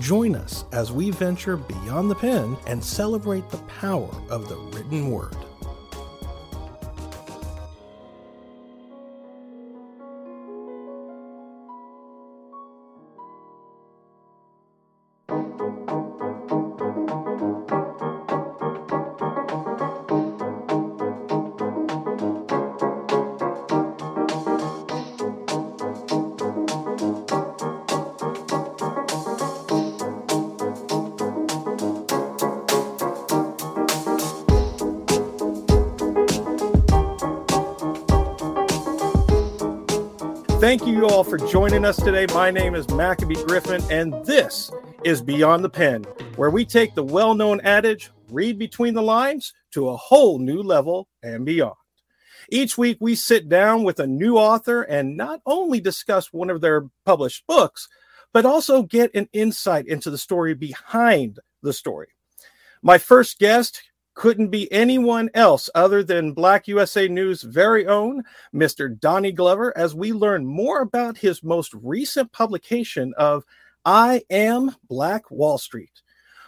join us as we venture beyond the pen and celebrate the power of the written word. Thank you all for joining us today. My name is Maccabee Griffin, and this is Beyond the Pen, where we take the well-known adage, read between the lines, to a whole new level and beyond. Each week, we sit down with a new author and not only discuss one of their published books, but also get an insight into the story behind the story. My first guest couldn't be anyone else other than Black USA News' very own Mr. Doni Glover, as we learn more about his most recent publication of I Am Black Wall Street.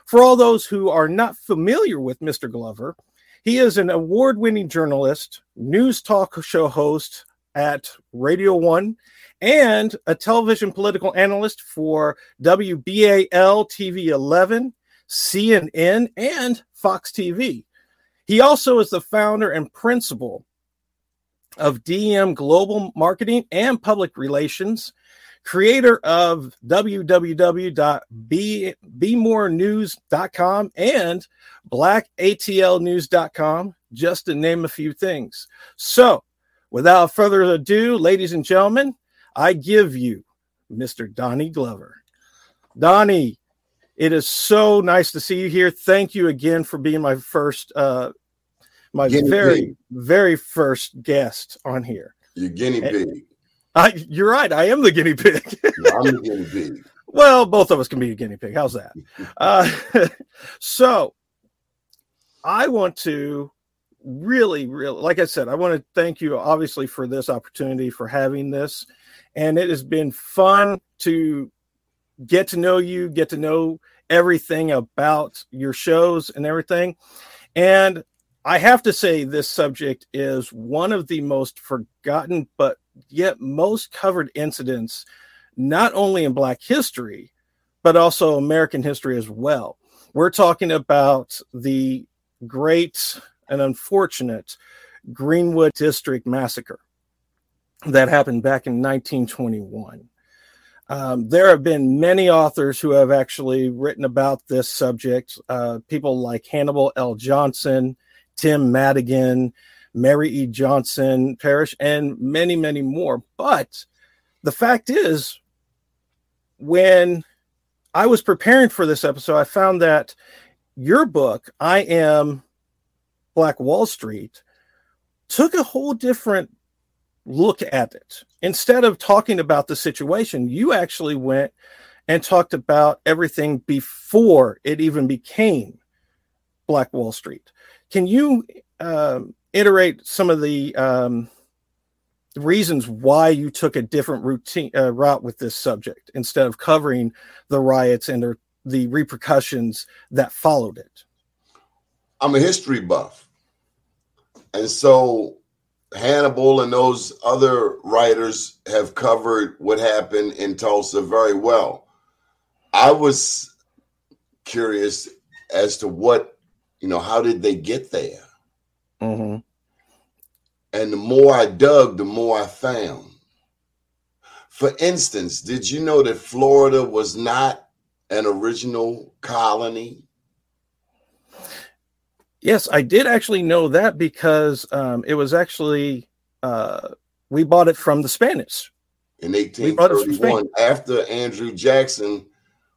For all those who are not familiar with Mr. Glover, he is an award-winning journalist, news talk show host at Radio One, and a television political analyst for WBAL-TV 11, CNN, and Fox TV. He also is the founder and principal of DM Global Marketing and Public Relations, creator of www.bemorenews.com and blackatlnews.com, just to name a few things. So, without further ado, ladies and gentlemen, I give you Mr. Doni Glover. Doni, it is so nice to see you here. Thank you again for being my first, very first guest on here. Your guinea pig. You're right. I am the guinea pig. No, I'm the guinea pig. Well, both of us can be a guinea pig. How's that? So I want to really, like I said, I want to thank you obviously for this opportunity, for having this. And it has been fun to get to know you, get to know everything about your shows and everything. And I have to say, this subject is one of the most forgotten, but yet most covered incidents, not only in Black history, but also American history as well. We're talking about the great and unfortunate Greenwood District massacre that happened back in 1921. There have been many authors who have actually written about this subject. People like Hannibal L. Johnson, Tim Madigan, Mary E. Johnson Parrish, and many, many more. But the fact is, when I was preparing for this episode, I found that your book, I Am Black Wall Street, took a whole different look at it. Instead of talking about the situation, you actually went and talked about everything before it even became Black Wall Street. Can you iterate some of the reasons why you took a different route with this subject instead of covering the riots and the repercussions that followed it? I'm a history buff. And so Hannibal and those other writers have covered what happened in Tulsa very well. I was curious as to what, you know, how did they get there? Mm-hmm. And the more I dug, the more I found. For instance, did you know that Florida was not an original colony? Yes, I did actually know that because it was actually, we bought it from the Spanish. In 1831, after Andrew Jackson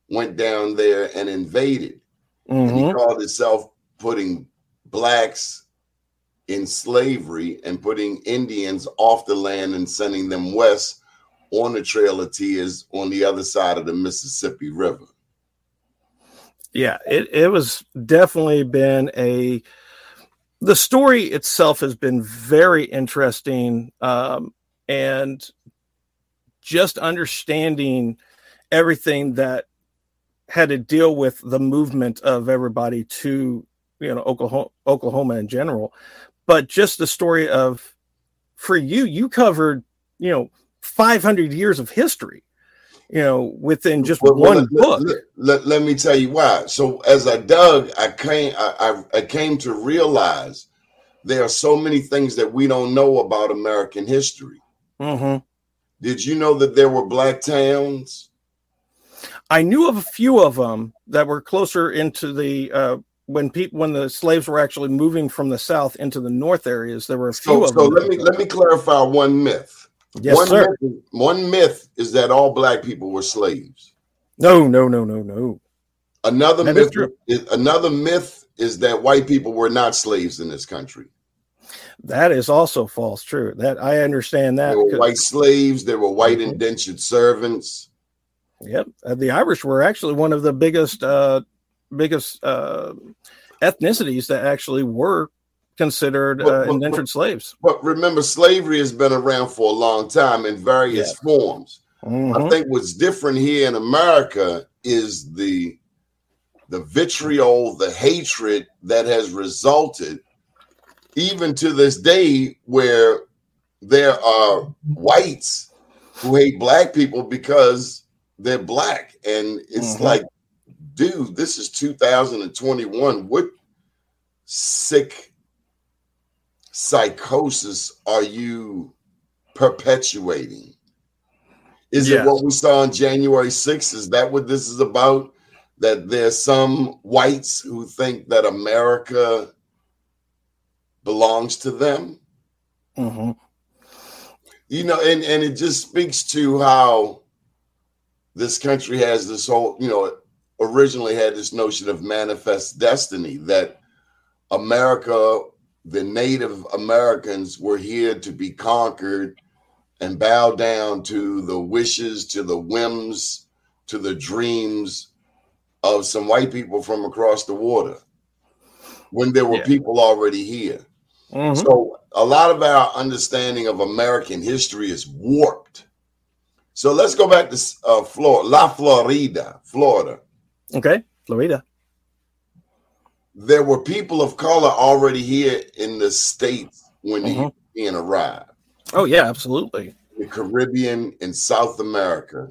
went down there and invaded. Mm-hmm. And he called himself putting blacks in slavery and putting Indians off the land and sending them west on the Trail of Tears on the other side of the Mississippi River. Yeah, it was definitely been the story itself has been very interesting. And just understanding everything that had to deal with the movement of everybody to, you know, Oklahoma in general, but just the story of, for you covered, you know, 500 years of history, you know, within just one book. Let me tell you why. So as I dug, I came to realize there are so many things that we don't know about American history. Mm-hmm. Did you know that there were black towns? I knew of a few of them that were closer into the when the slaves were actually moving from the south into the north areas. There were a few of them. So let me clarify one myth. Yes, sir. One myth is that all black people were slaves. No. Another myth is that white people were not slaves in this country. That is also false. True. That I understand that. There were white slaves. There were white indentured servants. Yep. The Irish were actually one of the biggest ethnicities that actually were considered indentured slaves. But remember, slavery has been around for a long time in various forms. Mm-hmm. I think what's different here in America is the vitriol, the hatred that has resulted even to this day, where there are whites who hate black people because they're black. And it's like, dude, this is 2021. What sick psychosis are you perpetuating? Is it what we saw on January 6th? Is that what this is about? That there's some whites who think that America belongs to them? Mm-hmm. You know, and it just speaks to how this country has this whole, you know, originally had this notion of manifest destiny, that America, the Native Americans, were here to be conquered and bow down to the wishes, to the whims, to the dreams of some white people from across the water, when there were people already here. Mm-hmm. So a lot of our understanding of American history is warped. So let's go back to Florida. Okay, Florida. There were people of color already here in the States when the European arrived. Oh, yeah, absolutely. The Caribbean and South America.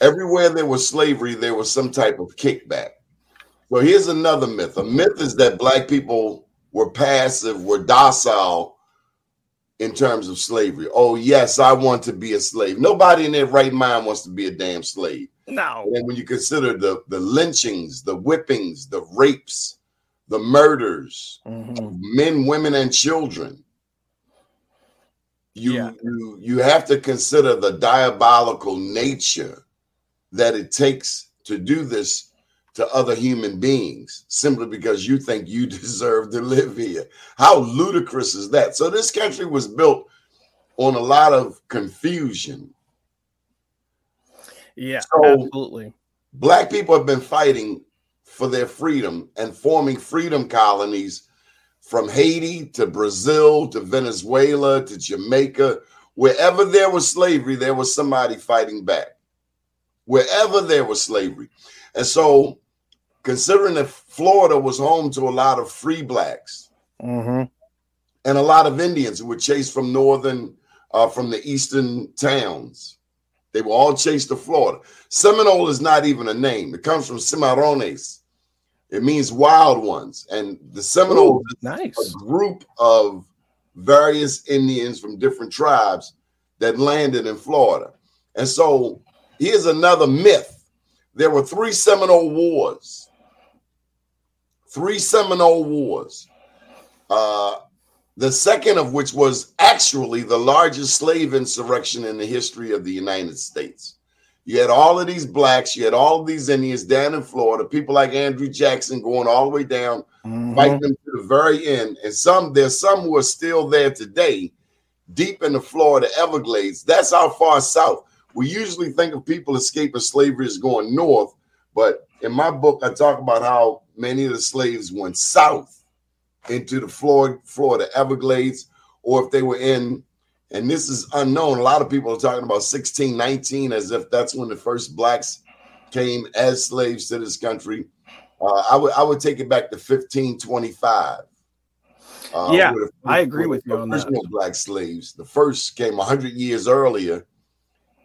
Everywhere there was slavery, there was some type of kickback. So here's another myth. A myth is that black people were passive, were docile in terms of slavery. Oh, yes, I want to be a slave. Nobody in their right mind wants to be a damn slave. No. And when you consider the lynchings, the whippings, the rapes, the murders, men, women, and children, you have to consider the diabolical nature that it takes to do this to other human beings simply because you think you deserve to live here. How ludicrous is that? So this country was built on a lot of confusion. Yeah, so absolutely. Black people have been fighting for their freedom and forming freedom colonies from Haiti to Brazil to Venezuela to Jamaica. Wherever there was slavery, there was somebody fighting back. Wherever there was slavery. And so considering that Florida was home to a lot of free blacks and a lot of Indians who were chased from the eastern towns. They were all chased to Florida. Seminole is not even a name. It comes from Cimarrones. It means wild ones. And the Seminole is a group of various Indians from different tribes that landed in Florida. And so here's another myth. There were three Seminole Wars. The second of which was actually the largest slave insurrection in the history of the United States. You had all of these blacks, you had all of these Indians down in Florida, people like Andrew Jackson going all the way down, fighting them to the very end. And there's some who are still there today, deep in the Florida Everglades. That's how far south. We usually think of people escaping slavery as going north, but in my book, I talk about how many of the slaves went south into the Florida Everglades, or if they were in, and this is unknown, a lot of people are talking about 1619 as if that's when the first blacks came as slaves to this country. I would take it back to 1525. I agree with you on that. Original black slaves, the first came 100 years earlier,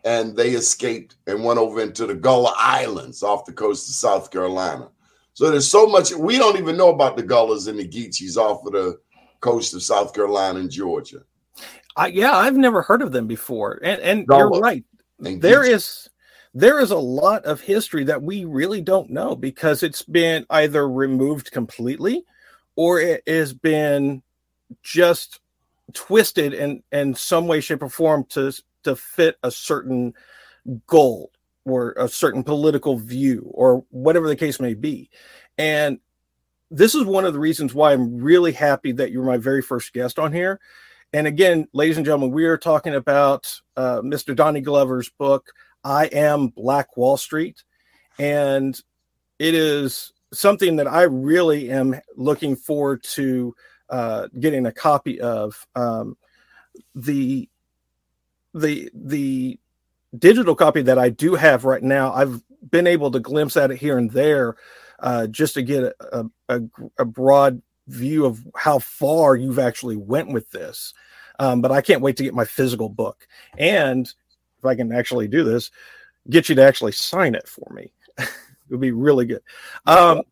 and they escaped and went over into the Gullah Islands off the coast of South Carolina. So there's so much we don't even know about the Gullahs and the Geechees off of the coast of South Carolina and Georgia. I've never heard of them before. And you're right. There is a lot of history that we really don't know because it's been either removed completely or it has been just twisted in some way, shape, or form to fit a certain goal or a certain political view or whatever the case may be. And this is one of the reasons why I'm really happy that you're my very first guest on here. And again, ladies and gentlemen, we are talking about Mr. Doni Glover's book, I Am Black Wall Street. And it is something that I really am looking forward to getting a copy of. The digital copy that I do have right now, I've been able to glimpse at it here and there just to get a broad view of how far you've actually went with this. But I can't wait to get my physical book. And if I can actually do this, get you to actually sign it for me. It would be really good. But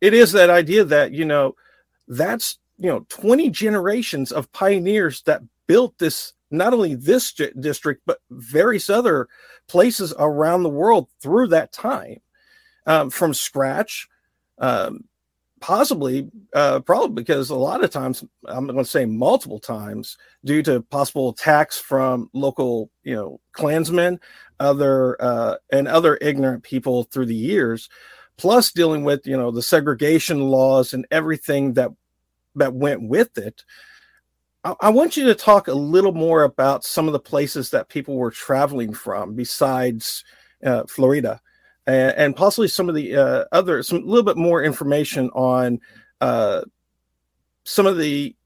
it is that idea that, that's, 20 generations of pioneers that built this, not only this district, but various other places around the world through that time, from scratch, probably because a lot of times, I'm going to say multiple times, due to possible attacks from local, Klansmen, and other ignorant people through the years, plus dealing with, the segregation laws and everything that went with it. I want you to talk a little more about some of the places that people were traveling from besides Florida and possibly some of the a little bit more information on some of the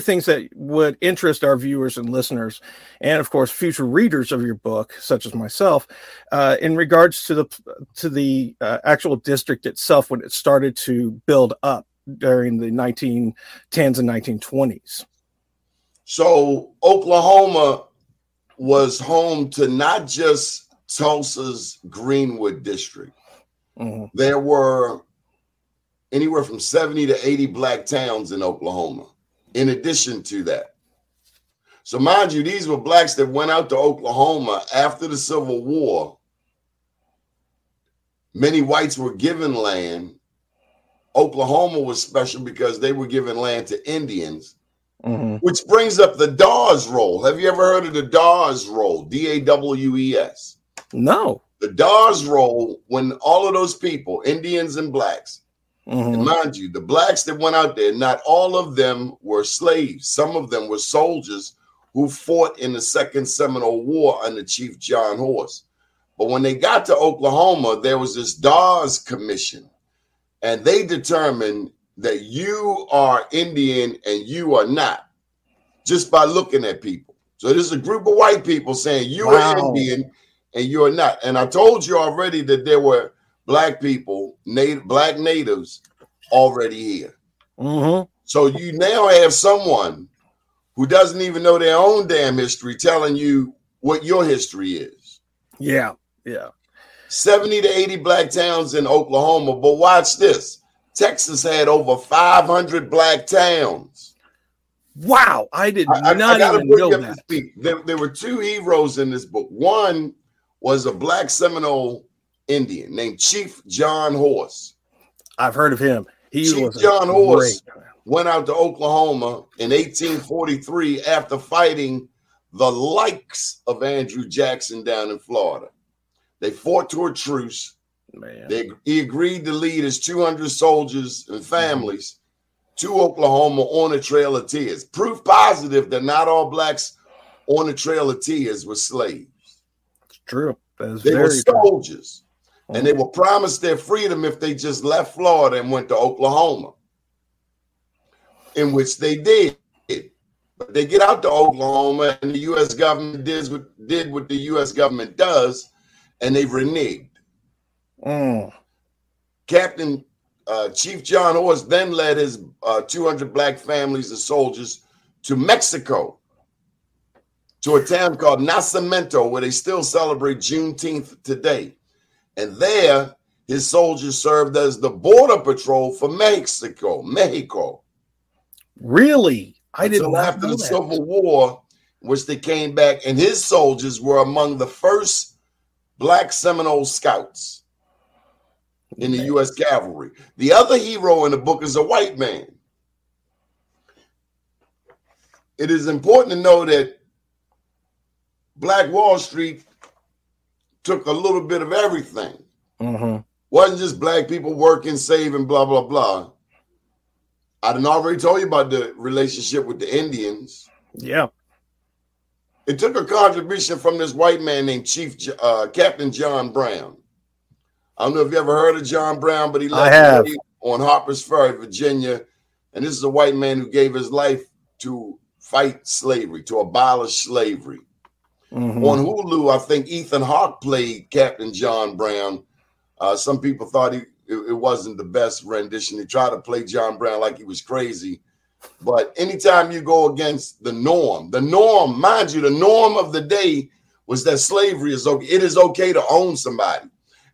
things that would interest our viewers and listeners and, of course, future readers of your book, such as myself, in regards to the actual district itself when it started to build up during the 1910s and 1920s. So Oklahoma was home to not just Tulsa's Greenwood District. Mm-hmm. There were anywhere from 70 to 80 black towns in Oklahoma, in addition to that. So mind you, these were blacks that went out to Oklahoma after the Civil War. Many whites were given land. Oklahoma was special because they were giving land to Indians, which brings up the Dawes Roll. Have you ever heard of the Dawes Roll? D-A-W-E-S. No. The Dawes Roll, when all of those people, Indians and blacks, and mind you, the blacks that went out there, not all of them were slaves. Some of them were soldiers who fought in the Second Seminole War under Chief John Horse. But when they got to Oklahoma, there was this Dawes Commission. And they determined that you are Indian and you are not just by looking at people. So there's a group of white people saying you are Indian and you're not. And I told you already that there were black people, black natives already here. Mm-hmm. So you now have someone who doesn't even know their own damn history telling you what your history is. Yeah, yeah. 70 to 80 black towns in Oklahoma. But watch this. Texas had over 500 black towns. Wow, I did not even know that. There were two heroes in this book. One was a black Seminole Indian named Chief John Horse. I've heard of him. Chief John Horse went out to Oklahoma in 1843 after fighting the likes of Andrew Jackson down in Florida. They fought to a truce. Man. He agreed to lead his 200 soldiers and families to Oklahoma on the Trail of Tears. Proof positive that not all blacks on the Trail of Tears were slaves. It's true. They were soldiers. True. And they were promised their freedom if they just left Florida and went to Oklahoma, in which they did. But they get out to Oklahoma, and the U.S. government did what the U.S. government does, and they reneged. Mm. Chief John Horse then led his 200 black families and soldiers to Mexico, to a town called Nacimiento, where they still celebrate Juneteenth today. And there, his soldiers served as the border patrol for Mexico. Really? Until after the Civil War, which they came back, and his soldiers were among the first black Seminole scouts in the U.S. Cavalry. The other hero in the book is a white man. It is important to know that Black Wall Street took a little bit of everything. Mm-hmm. Wasn't just black people working, saving, blah, blah, blah. I done already told you about the relationship with the Indians. Yeah. It took a contribution from this white man named Captain John Brown. I don't know if you ever heard of John Brown, but he lived on Harper's Ferry, Virginia. And this is a white man who gave his life to fight slavery, to abolish slavery. Mm-hmm. On Hulu, I think Ethan Hawke played Captain John Brown. Some people thought it wasn't the best rendition. He tried to play John Brown like he was crazy. But anytime you go against the norm, mind you, the norm of the day was that slavery is okay. It is okay to own somebody.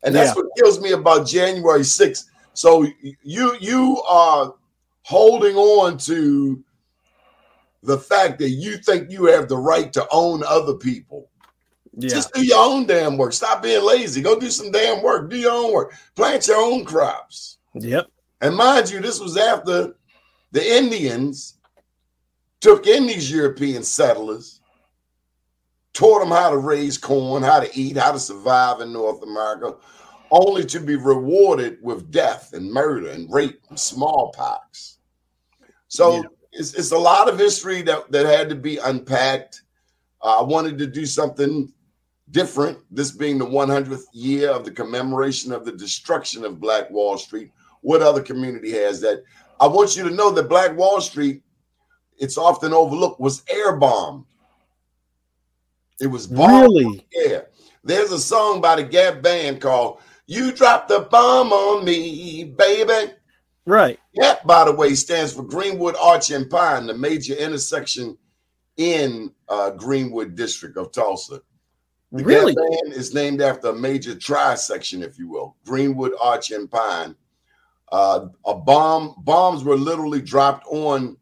And that's what kills me about January 6th. So you are holding on to the fact that you think you have the right to own other people. Yeah. Just do your own damn work. Stop being lazy. Go do some damn work. Do your own work. Plant your own crops. Yep. And mind you, this was after the Indians took in these European settlers, taught them how to raise corn, how to eat, how to survive in North America, only to be rewarded with death and murder and rape and smallpox. So it's a lot of history that had to be unpacked. I wanted to do something different, this being the 100th year of the commemoration of the destruction of Black Wall Street. What other community has that? I want you to know that Black Wall Street, it's often overlooked, was air bombed. It was bombed. Really? Yeah. There's a song by the Gap Band called "You Dropped the Bomb on Me, Baby." Right. Gap, by the way, stands for Greenwood, Arch, and Pine, the major intersection in Greenwood District of Tulsa. The Gap Band is named after a major trisection, if you will, Greenwood, Arch, and Pine. Bombs were literally dropped on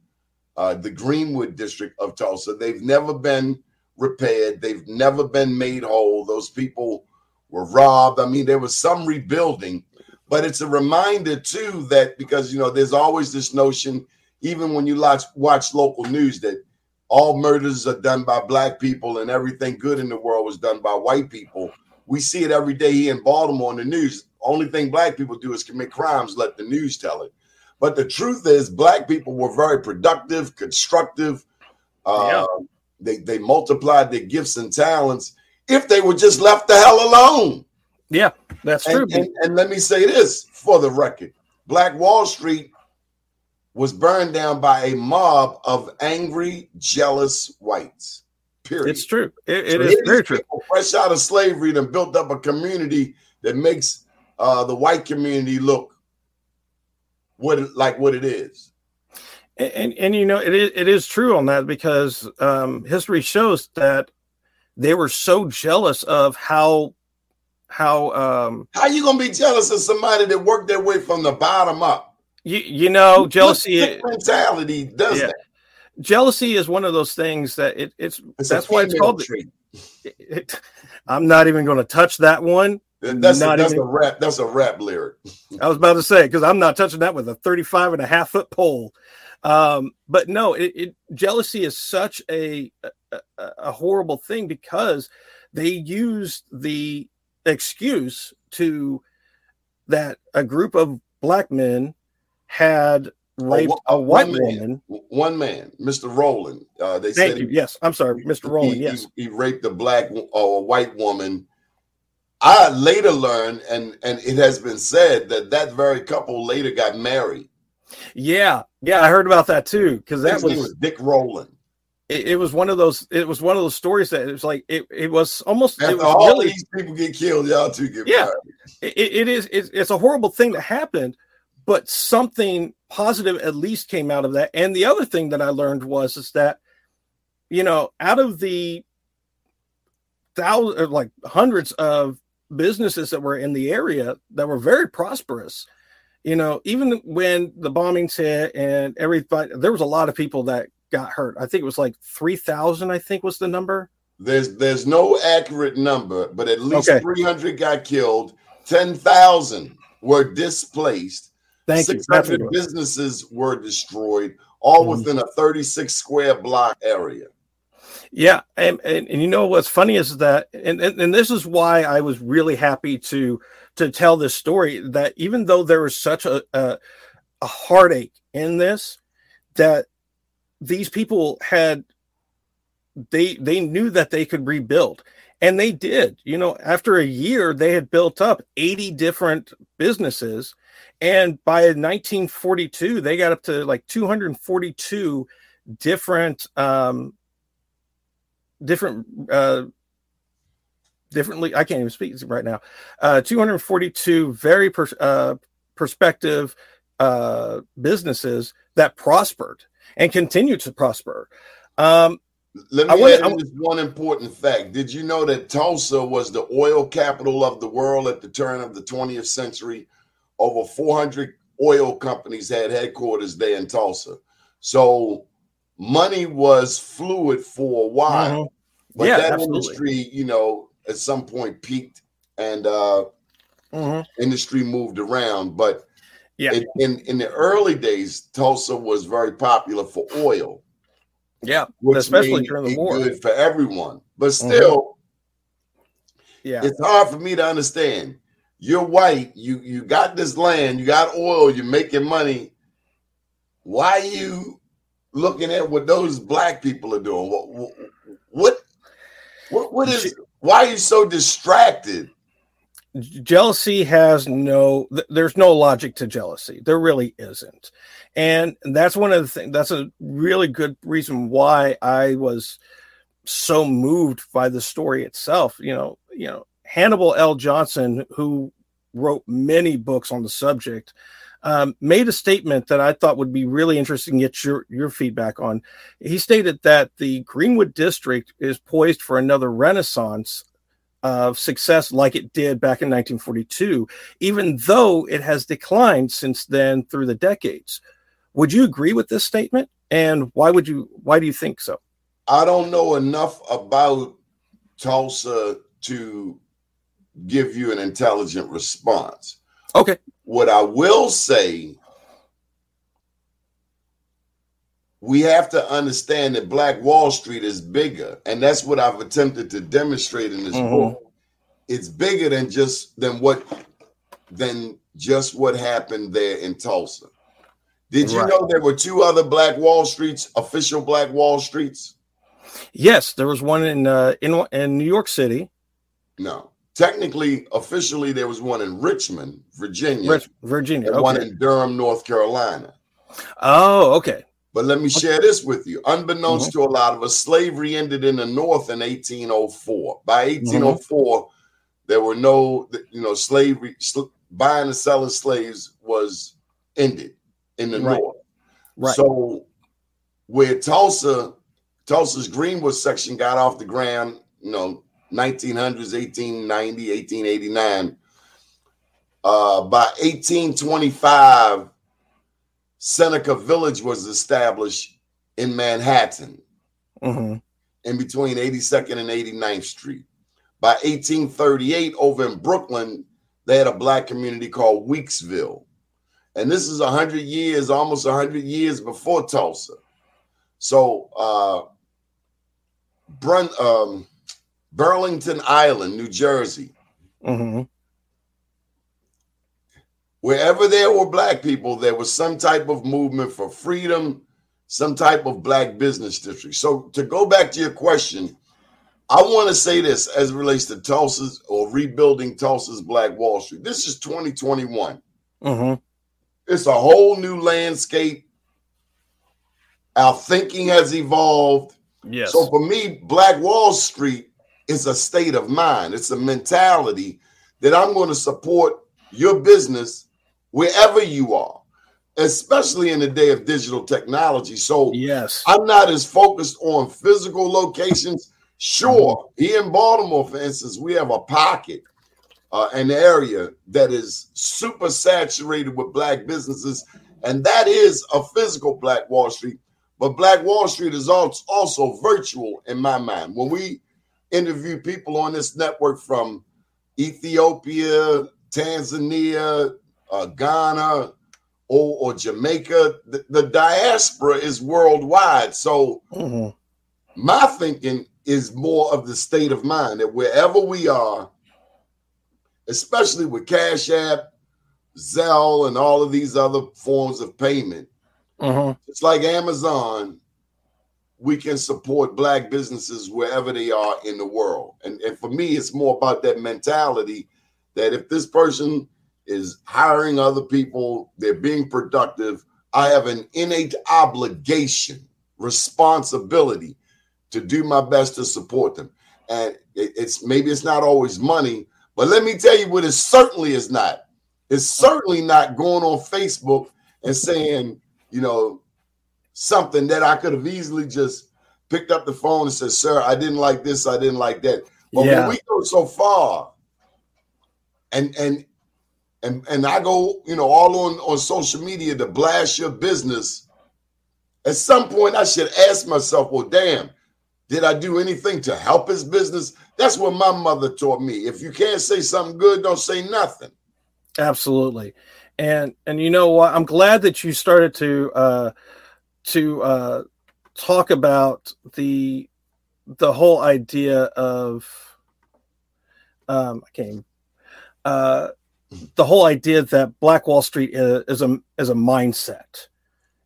the Greenwood District of Tulsa. They've never been repaired. They've never been made whole. Those people were robbed. I mean, there was some rebuilding, but it's a reminder too that, because there's always this notion, even when you watch local news, that all murders are done by black people and everything good in the world was done by white people. We see it every day here in Baltimore on the news. Only thing black people do is commit crimes, let the news tell it. But the truth is, black people were very productive, constructive. They multiplied their gifts and talents if they were just left the hell alone. Yeah, that's true. And let me say this for the record. Black Wall Street was burned down by a mob of angry, jealous whites. period. It's true. It is very true. Fresh out of slavery and built up a community that makes the white community look like what it is. And you know, it is true on that, because history shows that they were so jealous of how you gonna be jealous of somebody that worked their way from the bottom up? You know, jealousy mentality does that. Jealousy is one of those things that it's that's why it's called it. I'm not even going to touch that one. That's a rap lyric. I was about to say, because I'm not touching that with a 35.5-foot pole. But no, jealousy is such a horrible thing, because they used the excuse to that a group of black men had raped a white woman. One man, Mr. Rowland. They Thank said you. He, yes, I'm sorry, Mr. Rowland. Yes, he raped a black or a white woman. I later learned, and it has been said that very couple later got married. Yeah, I heard about that too, because that was Dick Rowland. It was one of those. It was one of those stories that it was like it was almost. After it was all really, these people get killed, y'all too get married. Yeah, it is. It's a horrible thing that happened. But something positive at least came out of that. And the other thing that I learned was that, you know, out of the hundreds of businesses that were in the area that were very prosperous, you know, even when the bombings hit and everybody, there was a lot of people that got hurt. I think it was like 3,000, I think was the number. There's no accurate number, but at least 300 got killed. 10,000 were displaced. 600 businesses were destroyed, all within a 36 square block area. Yeah. And you know, what's funny is that, and this is why I was really happy to tell this story, that even though there was such a heartache in this, that these people had, they knew that they could rebuild. And they did. You know, after a year, they had built up 80 different businesses. And by 1942, they got up to like 242 differently. I can't even speak right now. 242 very prospective businesses that prospered and continue to prosper. Let me add just one important fact. Did you know that Tulsa was the oil capital of the world at the turn of the 20th century? Over 400 oil companies had headquarters there in Tulsa. So money was fluid for a while. Mm-hmm. But that industry, you know, at some point peaked and industry moved around. But in the early days, Tulsa was very popular for oil. Yeah, especially during the war. Good for everyone. But still, it's hard for me to understand. You're white. You got this land. You got oil. You're making money. Why are you looking at what those black people are doing? What is? Why are you so distracted? Jealousy has there's no logic to jealousy. There really isn't. And that's one of the things. That's a really good reason why I was so moved by the story itself. You know. Hannibal L. Johnson, who wrote many books on the subject, made a statement that I thought would be really interesting to get your feedback on. He stated that the Greenwood District is poised for another renaissance of success like it did back in 1942, even though it has declined since then through the decades. Would you agree with this statement? And why do you think so? I don't know enough about Tulsa to give you an intelligent response. Okay. What I will say, we have to understand that Black Wall Street is bigger, and that's what I've attempted to demonstrate in this book. It's bigger than just what happened there in Tulsa. Did you know there were two other Black Wall Streets, official Black Wall Streets? Yes, there was one in New York City. No. Technically, officially, there was one in Richmond, Virginia. One in Durham, North Carolina. Oh, okay. But let me share this with you. Unbeknownst to a lot of us, slavery ended in the North in 1804. By 1804, there were no, slavery, buying and selling slaves was ended in the North. Right. So where Tulsa's Greenwood section got off the ground, 1900s, 1890, 1889. By 1825, Seneca Village was established in Manhattan in between 82nd and 89th Street. By 1838, over in Brooklyn, they had a black community called Weeksville. And this is 100 years, almost 100 years before Tulsa. So Burlington Island, New Jersey. Wherever there were black people, there was some type of movement for freedom, some type of black business district. So to go back to your question, I want to say this as it relates to Tulsa's or rebuilding Tulsa's Black Wall Street. This is 2021. It's a whole new landscape. Our thinking has evolved. Yes. So for me, Black Wall Street is a state of mind. It's a mentality that I'm going to support your business wherever you are, especially in the day of digital technology. So yes, I'm not as focused on physical locations. Sure, here in Baltimore, for instance, we have a pocket, an area that is super saturated with black businesses, and that is a physical Black Wall Street. But Black Wall Street is also virtual in my mind. When we interview people on this network from Ethiopia, Tanzania, Ghana, or Jamaica, the diaspora is worldwide. So my thinking is more of the state of mind that wherever we are, especially with Cash App, Zelle, and all of these other forms of payment, it's like Amazon. We can support black businesses wherever they are in the world. And for me, it's more about that mentality that if this person is hiring other people, they're being productive, I have an innate obligation, responsibility to do my best to support them. And it's not always money, but let me tell you what it certainly is not. It's certainly not going on Facebook and saying, something that I could have easily just picked up the phone and said, sir, I didn't like this, I didn't like that. But when we go so far and I go, all on social media to blast your business, at some point I should ask myself, well, damn, did I do anything to help his business? That's what my mother taught me. If you can't say something good, don't say nothing. Absolutely. And you know what? I'm glad that you started to talk about the whole idea of the whole idea that Black Wall Street is a mindset.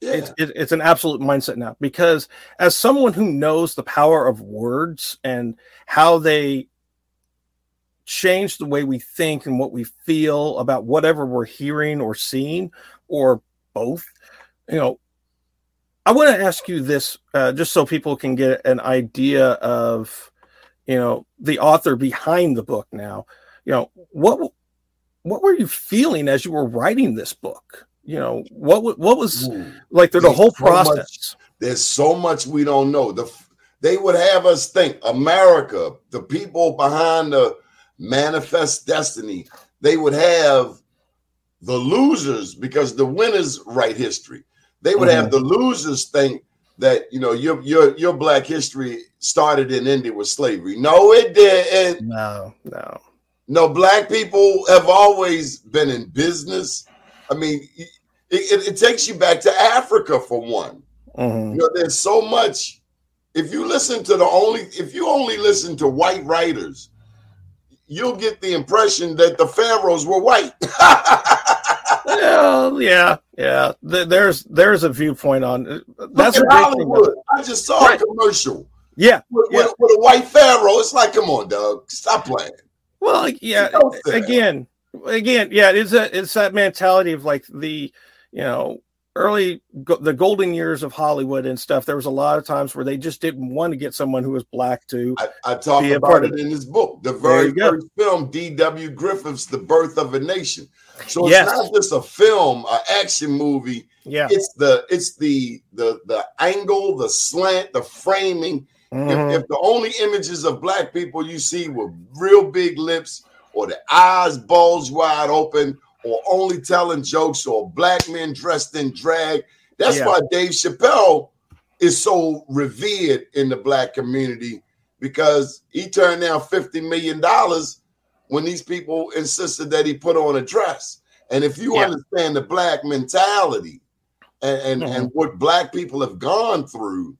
Yeah. It's an absolute mindset now, because as someone who knows the power of words and how they change the way we think and what we feel about whatever we're hearing or seeing or both, I want to ask you this, just so people can get an idea of, the author behind the book now. What were you feeling as you were writing this book? What was like through the whole process? There's so much we don't know. They would have us think America, the people behind the Manifest Destiny, they would have the losers, because the winners write history. They would have the losers think that, your black history started in India with slavery. No, it didn't. No, black people have always been in business. I mean, it takes you back to Africa for one. There's so much. If you listen to if you only listen to white writers, you'll get the impression that the pharaohs were white. Yeah. There's a viewpoint on that's Hollywood. I just saw a commercial. With a white pharaoh. It's like, come on, dog, stop playing. Well, again, it's that mentality of like the, early, the golden years of Hollywood and stuff, there was a lot of times where they just didn't want to get someone who was black to. I talk about it in this book. The very first film, D.W. Griffith's The Birth of a Nation. So it's not just a film, an action movie. Yeah, it's the angle, the slant, the framing. Mm-hmm. If the only images of black people you see were real big lips or the eyes bulge wide open, or only telling jokes, or black men dressed in drag. That's why Dave Chappelle is so revered in the black community, because he turned down $50 million when these people insisted that he put on a dress. And if you understand the black mentality and what black people have gone through,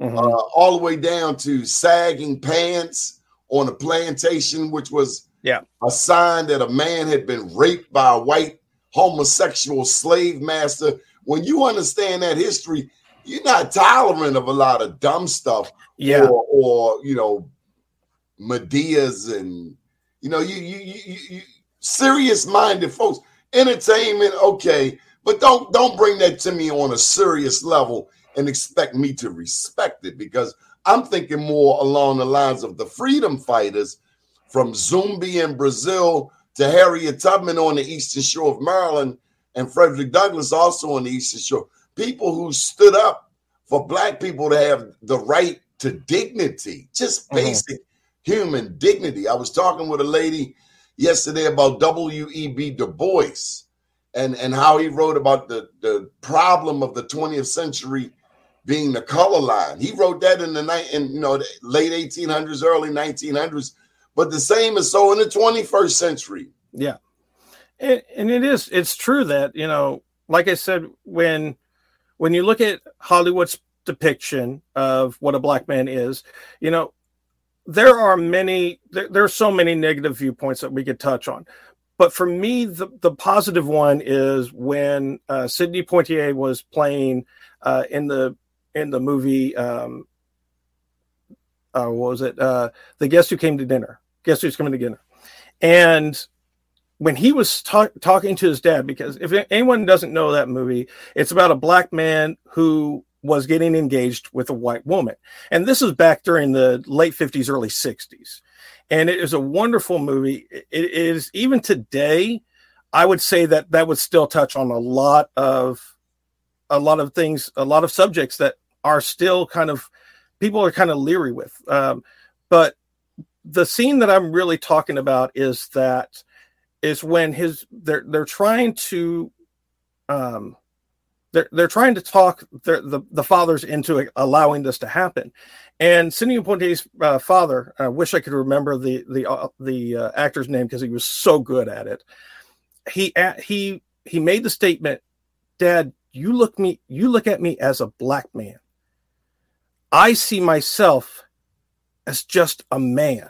all the way down to sagging pants on a plantation, which was a sign that a man had been raped by a white homosexual slave master. When you understand that history, you're not tolerant of a lot of dumb stuff. Yeah. Or you know, Medeas and, you know, you serious-minded folks. Entertainment, okay, but don't bring that to me on a serious level and expect me to respect it, because I'm thinking more along the lines of the freedom fighters, from Zumbi in Brazil to Harriet Tubman on the Eastern Shore of Maryland, and Frederick Douglass also on the Eastern Shore. People who stood up for black people to have the right to dignity, just basic human dignity. I was talking with a lady yesterday about W.E.B. Du Bois and how he wrote about the problem of the 20th century being the color line. He wrote that in the late 1800s, early 1900s. But the same is so in the 21st century. Yeah. And it's true that, you know, like I said, when you look at Hollywood's depiction of what a black man is, you know, there's so many negative viewpoints that we could touch on. But for me, the positive one is when Sidney Poitier was playing in the movie, what was it? The Guess Who's Coming to Dinner. And when he was talking to his dad, because if anyone doesn't know that movie, it's about a black man who was getting engaged with a white woman. And this is back during the late 50s, early 60s. And it is a wonderful movie. It is, even today, I would say that would still touch on a lot of things, a lot of subjects that are still kind of, people are kind of leery with. But the scene that I'm really talking about is when they're trying to they're trying to talk the fathers into allowing this to happen. And Sidney Poitier's father, I wish I could remember the actor's name, because he was so good at it. He made the statement, "Dad, you look at me as a black man. I see myself as just a man."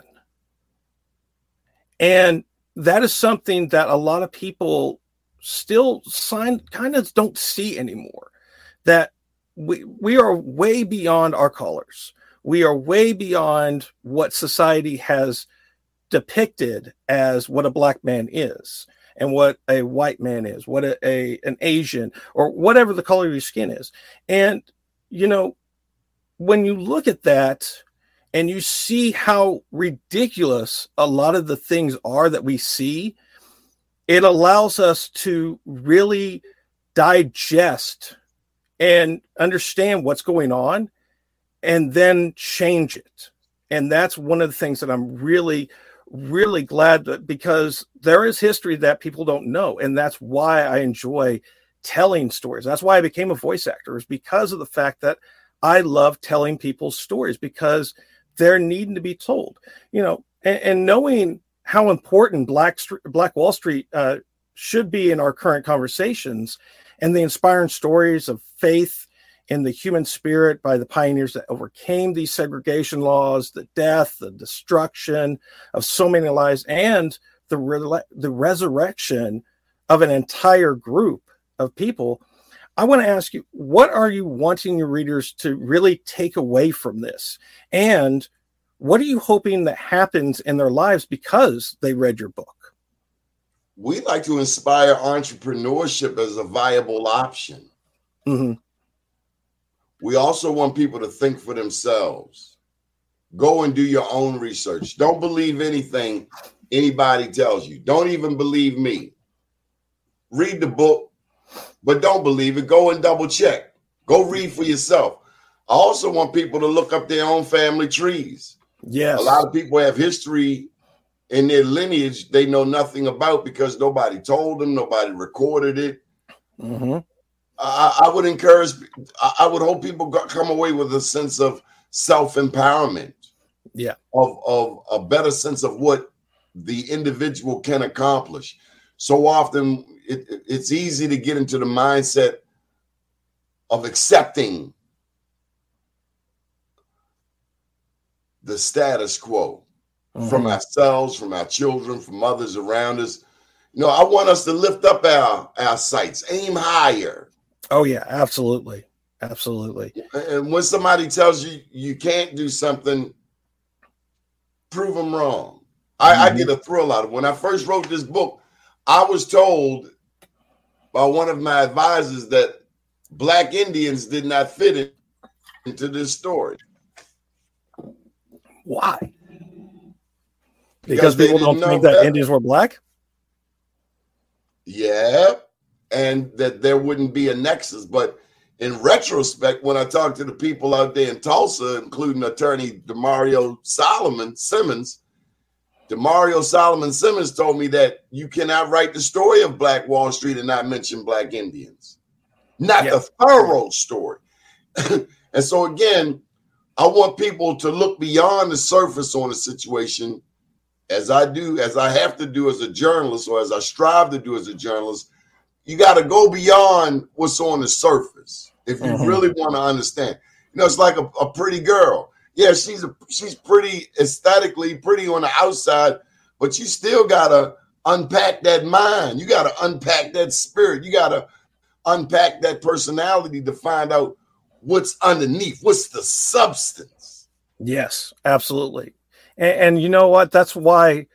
And that is something that a lot of people still kind of don't see anymore, that we are way beyond our colors. We are way beyond what society has depicted as what a black man is and what a white man is, what an Asian, or whatever the color of your skin is. And, you know, when you look at that and you see how ridiculous a lot of the things are that we see, it allows us to really digest and understand what's going on and then change it. And that's one of the things that I'm really, really glad that, because there is history that people don't know. And that's why I enjoy telling stories. That's why I became a voice actor, is because of the fact that I love telling people's stories, because they're needing to be told, you know, and knowing how important Black Wall Street should be in our current conversations, and the inspiring stories of faith in the human spirit by the pioneers that overcame these segregation laws, the death, the destruction of so many lives, and the resurrection of an entire group of people. I want to ask you, what are you wanting your readers to really take away from this? And what are you hoping that happens in their lives because they read your book? We like to inspire entrepreneurship as a viable option. Mm-hmm. We also want people to think for themselves. Go and do your own research. Don't believe anything anybody tells you. Don't even believe me. Read the book, but don't believe it. Go and double check. Go read for yourself. I also want people to look up their own family trees. Yes. A lot of people have history in their lineage they know nothing about because nobody told them, nobody recorded it. Mm-hmm. I would encourage, I would hope people come away with a sense of self-empowerment, of a better sense of what the individual can accomplish. So often it's easy to get into the mindset of accepting the status quo from ourselves, from our children, from others around us. You know, I want us to lift up our sights, aim higher. Oh, yeah, absolutely. Absolutely. And when somebody tells you you can't do something, prove them wrong. I get a thrill out of it. When I first wrote this book, I was told by one of my advisors that Black Indians did not fit into this story. Why? Because people don't think that Indians were Black? Yeah. And that there wouldn't be a nexus. But in retrospect, when I talk to the people out there in Tulsa, including attorney DeMario Solomon Simmons told me that you cannot write the story of Black Wall Street and not mention Black Indians. Not the thorough story. And so, again, I want people to look beyond the surface on a situation, as I do, as I have to do as a journalist, or as I strive to do as a journalist. You got to go beyond what's on the surface if you really want to understand. You know, it's like a pretty girl. Yeah, she's pretty, aesthetically pretty on the outside, but you still got to unpack that mind. You got to unpack that spirit. You got to unpack that personality to find out what's underneath, what's the substance. Yes, absolutely. And you know what? That's why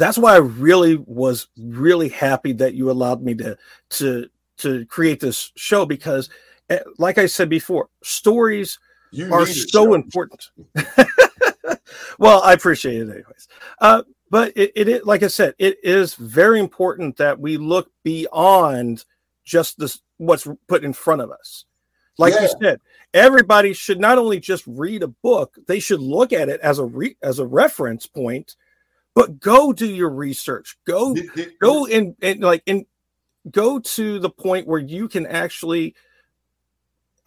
I was really happy that you allowed me to create this show, because, like I said before, stories are so important. Well, I appreciate it anyways. But it, like I said, it is very important that we look beyond just this, what's put in front of us. Like you said, everybody should not only just read a book, they should look at it as a reference point, but go do your research. Go to the point where you can actually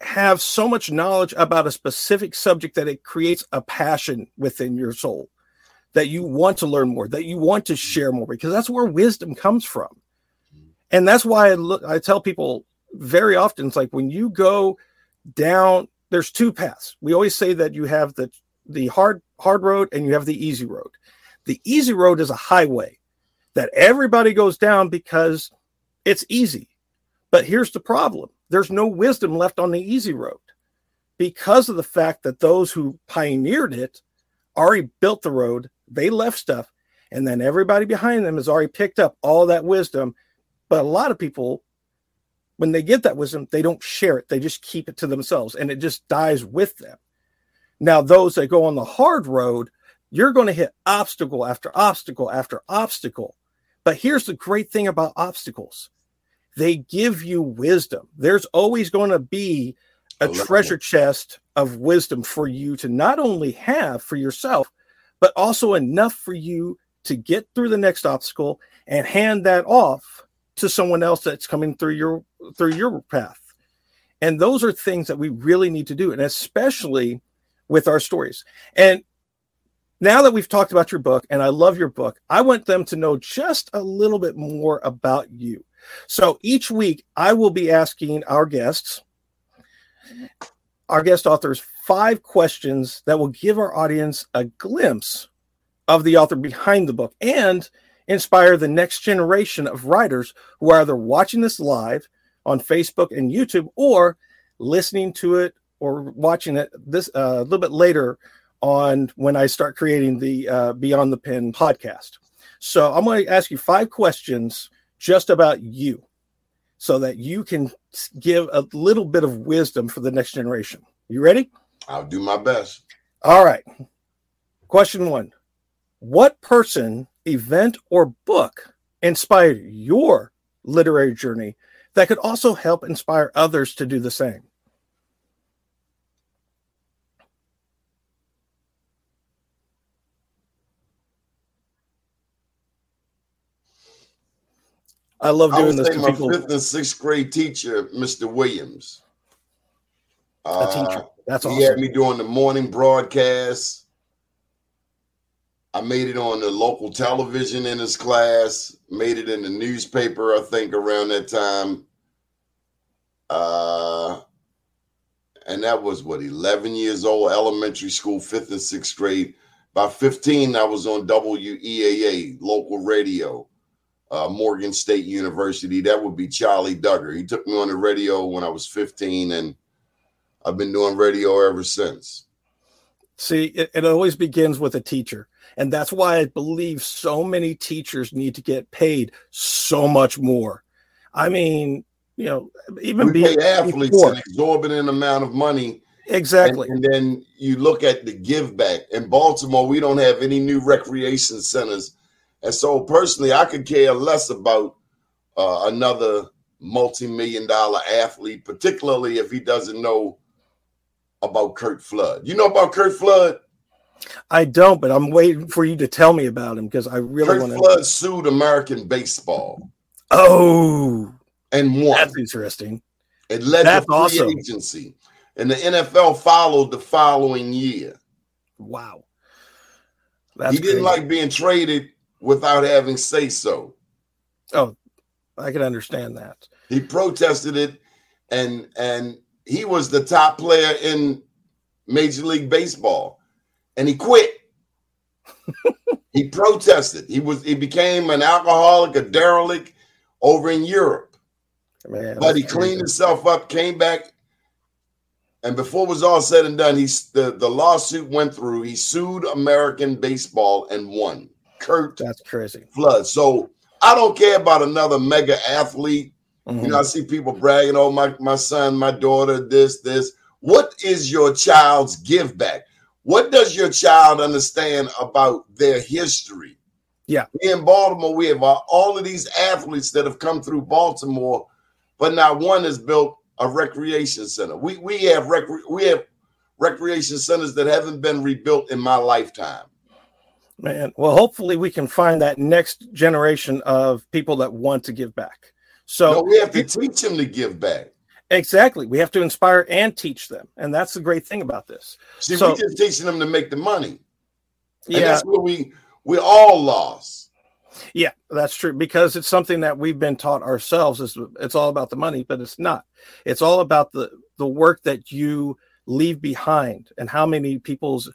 have so much knowledge about a specific subject that it creates a passion within your soul, that you want to learn more, that you want to share more, because that's where wisdom comes from. And that's why I tell people very often, it's like, when you go down, there's two paths. We always say that you have the hard road and you have the easy road. The easy road is a highway that everybody goes down because it's easy. But here's the problem. There's no wisdom left on the easy road because of the fact that those who pioneered it already built the road. They left stuff. And then everybody behind them has already picked up all that wisdom. But a lot of people, when they get that wisdom, they don't share it. They just keep it to themselves, and it just dies with them. Now, those that go on the hard road, you're going to hit obstacle after obstacle after obstacle. But here's the great thing about obstacles. They give you wisdom. There's always going to be a treasure chest of wisdom for you to not only have for yourself, but also enough for you to get through the next obstacle and hand that off to someone else that's coming through your path. And those are things that we really need to do, and especially with our stories. And now that we've talked about your book, and I love your book, I want them to know just a little bit more about you. So each week I will be asking our guest authors 5 questions that will give our audience a glimpse of the author behind the book and inspire the next generation of writers who are either watching this live on Facebook and YouTube or listening to it or watching it this a little bit later on when I start creating the Beyond the Pen podcast. So I'm going to ask you 5 questions just about you. so that you can give a little bit of wisdom for the next generation. You ready? I'll do my best. All right. Question one. What person, event, or book inspired your literary journey that could also help inspire others to do the same? I love doing this. My fifth and sixth grade teacher, Mr. Williams. A teacher. That's awesome. He had me doing the morning broadcast. I made it on the local television in his class. Made it in the newspaper, I think, around that time. And that was, 11 years old, elementary school, fifth and sixth grade. By 15, I was on WEAA, local radio. Morgan State University. That would be Charlie Duggar. He took me on the radio when I was 15, and I've been doing radio ever since. See, it always begins with a teacher. And that's why I believe so many teachers need to get paid so much more. I mean, we pay athletes an exorbitant amount of money. Exactly. And then you look at the give back. In Baltimore, we don't have any new recreation centers. And so personally, I could care less about another multi-million-dollar athlete, particularly if he doesn't know about Kurt Flood. You know about Kurt Flood? I don't, but I'm waiting for you to tell me about him because I really want to. Kurt Flood sued American Baseball. Oh, and won. That's interesting. It led to free agency, and the NFL followed the following year. Wow, that's crazy. He didn't like being traded without having say-so. Oh, I can understand that. He protested it, and he was the top player in Major League Baseball, and he quit. He protested. He became an alcoholic, a derelict over in Europe. Man, but he cleaned himself up, came back, and before it was all said and done, the lawsuit went through. He sued American Baseball and won. Kurt, that's crazy. Flood. So I don't care about another mega athlete. Mm-hmm. I see people bragging, oh, my son, my daughter, this. What is your child's give back? What does your child understand about their history? Yeah. In Baltimore, we have all of these athletes that have come through Baltimore, but not one has built a recreation center. We have recreation centers that haven't been rebuilt in my lifetime. Man, well, hopefully we can find that next generation of people that want to give back. So we have to teach them to give back. Exactly. We have to inspire and teach them. And that's the great thing about this. See, we're just teaching them to make the money. And that's where we all lost. Yeah, that's true. Because it's something that we've been taught ourselves. It's all about the money, but it's not. It's all about the work that you leave behind and how many people's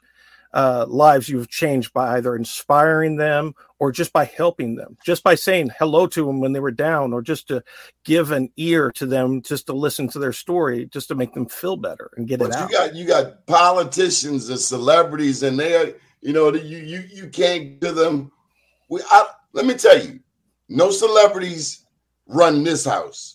lives you've changed by either inspiring them or just by helping them, just by saying hello to them when they were down, or just to give an ear to them, just to listen to their story, just to make them feel better and get it out. You got politicians and celebrities, and they're you can't give them. Let me tell you, no celebrities run this house.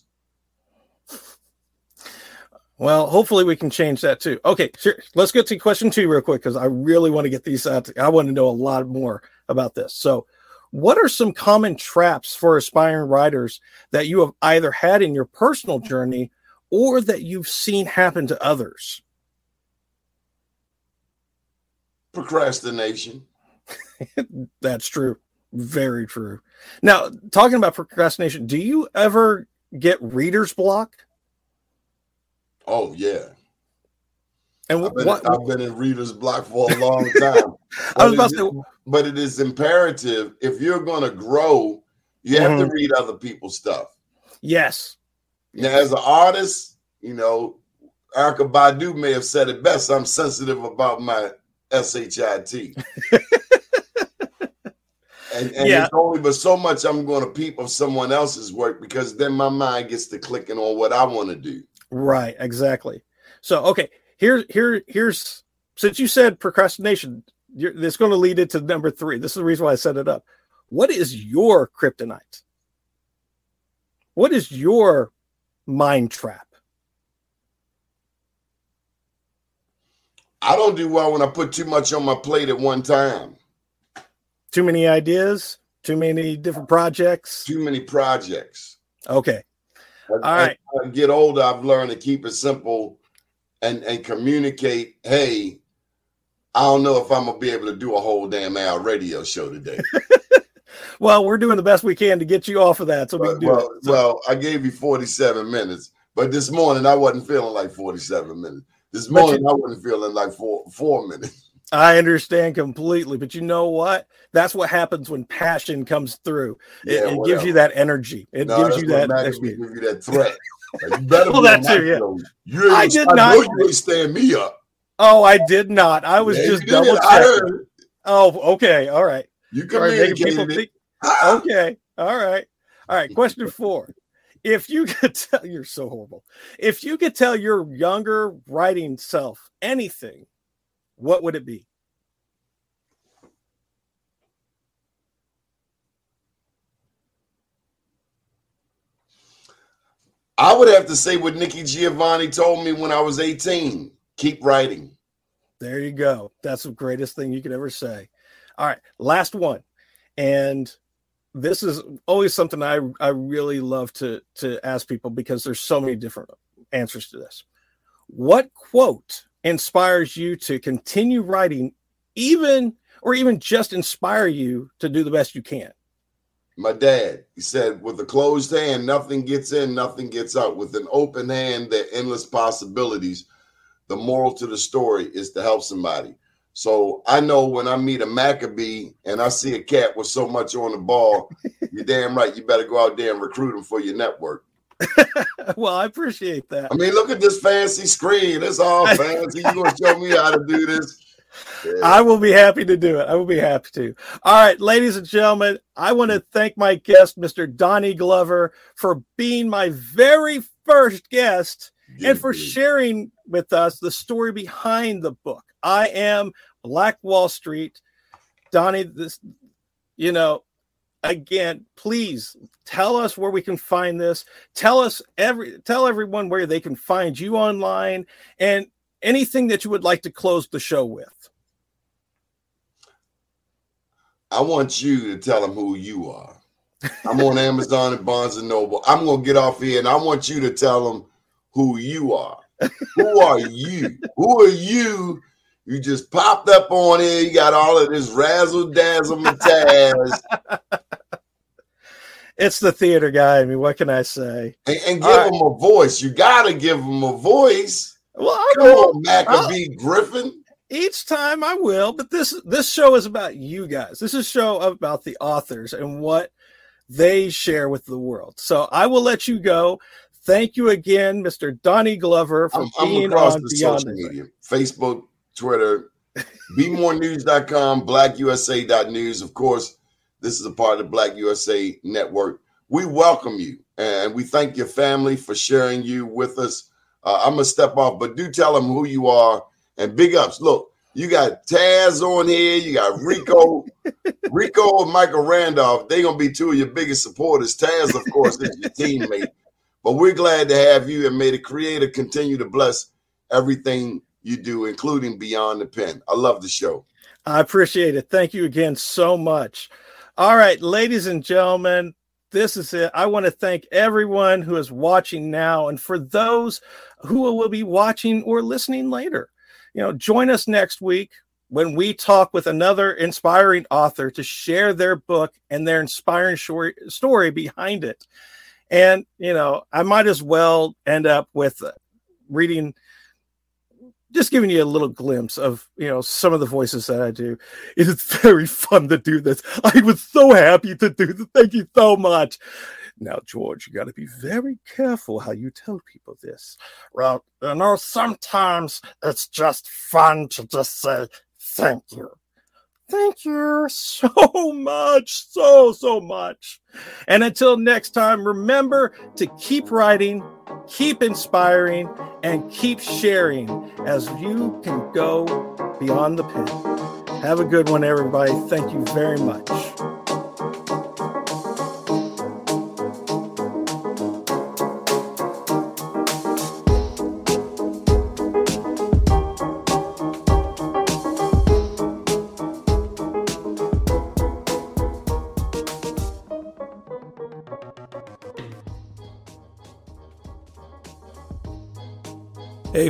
Well, hopefully we can change that too. Okay, sure. Let's get to question 2 real quick because I really want to get these out. I want to know a lot more about this. So what are some common traps for aspiring writers that you have either had in your personal journey or that you've seen happen to others? Procrastination. That's true. Very true. Now, talking about procrastination, do you ever get reader's block? Oh, yeah. And I've been in reader's block for a long time. But it is imperative. If you're going to grow, you have to read other people's stuff. Yes. Now, as an artist, Erykah Badu may have said it best. I'm sensitive about my SHIT. And it's only but so much I'm going to peep of someone else's work because then my mind gets to clicking on what I want to do. Right, exactly. So, okay, here's since you said procrastination, that's going to lead into number 3. This is the reason why I set it up. What is your kryptonite? What is your mind trap? I don't do well when I put too much on my plate at one time. Too many ideas? Too many different projects? Too many projects. Okay. All right. As I get older, I've learned to keep it simple and communicate, hey, I don't know if I'm going to be able to do a whole damn hour radio show today. Well, we're doing the best we can to get you off of that. So we can do it. Well, I gave you 47 minutes, but this morning I wasn't feeling like 47 minutes. This morning I wasn't feeling like four minutes. I understand completely, but you know what? That's what happens when passion comes through. It gives you that energy. It gives you that threat. Like, you better yeah. I did not stand me up. Oh, I did not. I was just double checking. Oh, okay. All right. You can make people think. Okay. All right. All right. Question 4. If you could tell, you're so horrible. If you could tell your younger writing self anything, what would it be? I would have to say what Nikki Giovanni told me when I was 18. Keep writing. There you go. That's the greatest thing you could ever say. All right. Last one. And this is always something I really love to ask people because there's so many different answers to this. What quote inspires you to continue writing even just inspire you to do the best you can? My dad, he said, with a closed hand, nothing gets in, nothing gets out. With an open hand, there are endless possibilities. The moral to the story is to help somebody. So I know when I meet a Maccabee and I see a cat with so much on the ball, you're damn right. You better go out there and recruit him for your network. Well, I appreciate that. I mean, look at this fancy screen. It's all fancy. You're going to show me how to do this? Yeah. I will be happy to do it. I will be happy to. All right, ladies and gentlemen, I want to thank my guest, Mr. Doni Glover, for being my very first guest and for sharing with us the story behind the book, I Am Black Wall Street. Doni, this, again, please tell us where we can find this. Tell everyone where they can find you online and anything that you would like to close the show with. I want you to tell them who you are. I'm on Amazon and Barnes & Noble. I'm going to get off here and I want you to tell them who you are. Who are you? Who are you? You just popped up on here. You got all of this razzle dazzle matazz. It's the theater guy. I mean, what can I say? And give them a voice. You got to give them a voice. Well, come on, Maccabee Griffin. Each time I will, but this show is about you guys. This is a show about the authors and what they share with the world. So I will let you go. Thank you again, Mr. Doni Glover, for being across on the social media, Facebook, Twitter, bemorenews.com, blackusa.news. Of course, this is a part of the Black USA Network. We welcome you, and we thank your family for sharing you with us. I'm going to step off, but do tell them who you are, and big ups. Look, you got Taz on here. You got Rico and Michael Randolph. They're going to be two of your biggest supporters. Taz, of course, is your teammate. But we're glad to have you, and may the Creator continue to bless everything you do, including Beyond the Pen. I love the show. I appreciate it. Thank you again so much. All right, ladies and gentlemen, this is it. I want to thank everyone who is watching now, and for those who will be watching or listening later. Join us next week when we talk with another inspiring author to share their book and their inspiring story behind it. And, I might as well end up with reading, just giving you a little glimpse of, some of the voices that I do. It is very fun to do this. I was so happy to do this. Thank you so much. Now, George, you got to be very careful how you tell people this. Well, sometimes it's just fun to just say thank you. Thank you so much, so much. And until next time, remember to keep writing, keep inspiring, and keep sharing as you can go beyond the pen. Have a good one, everybody. Thank you very much. Hey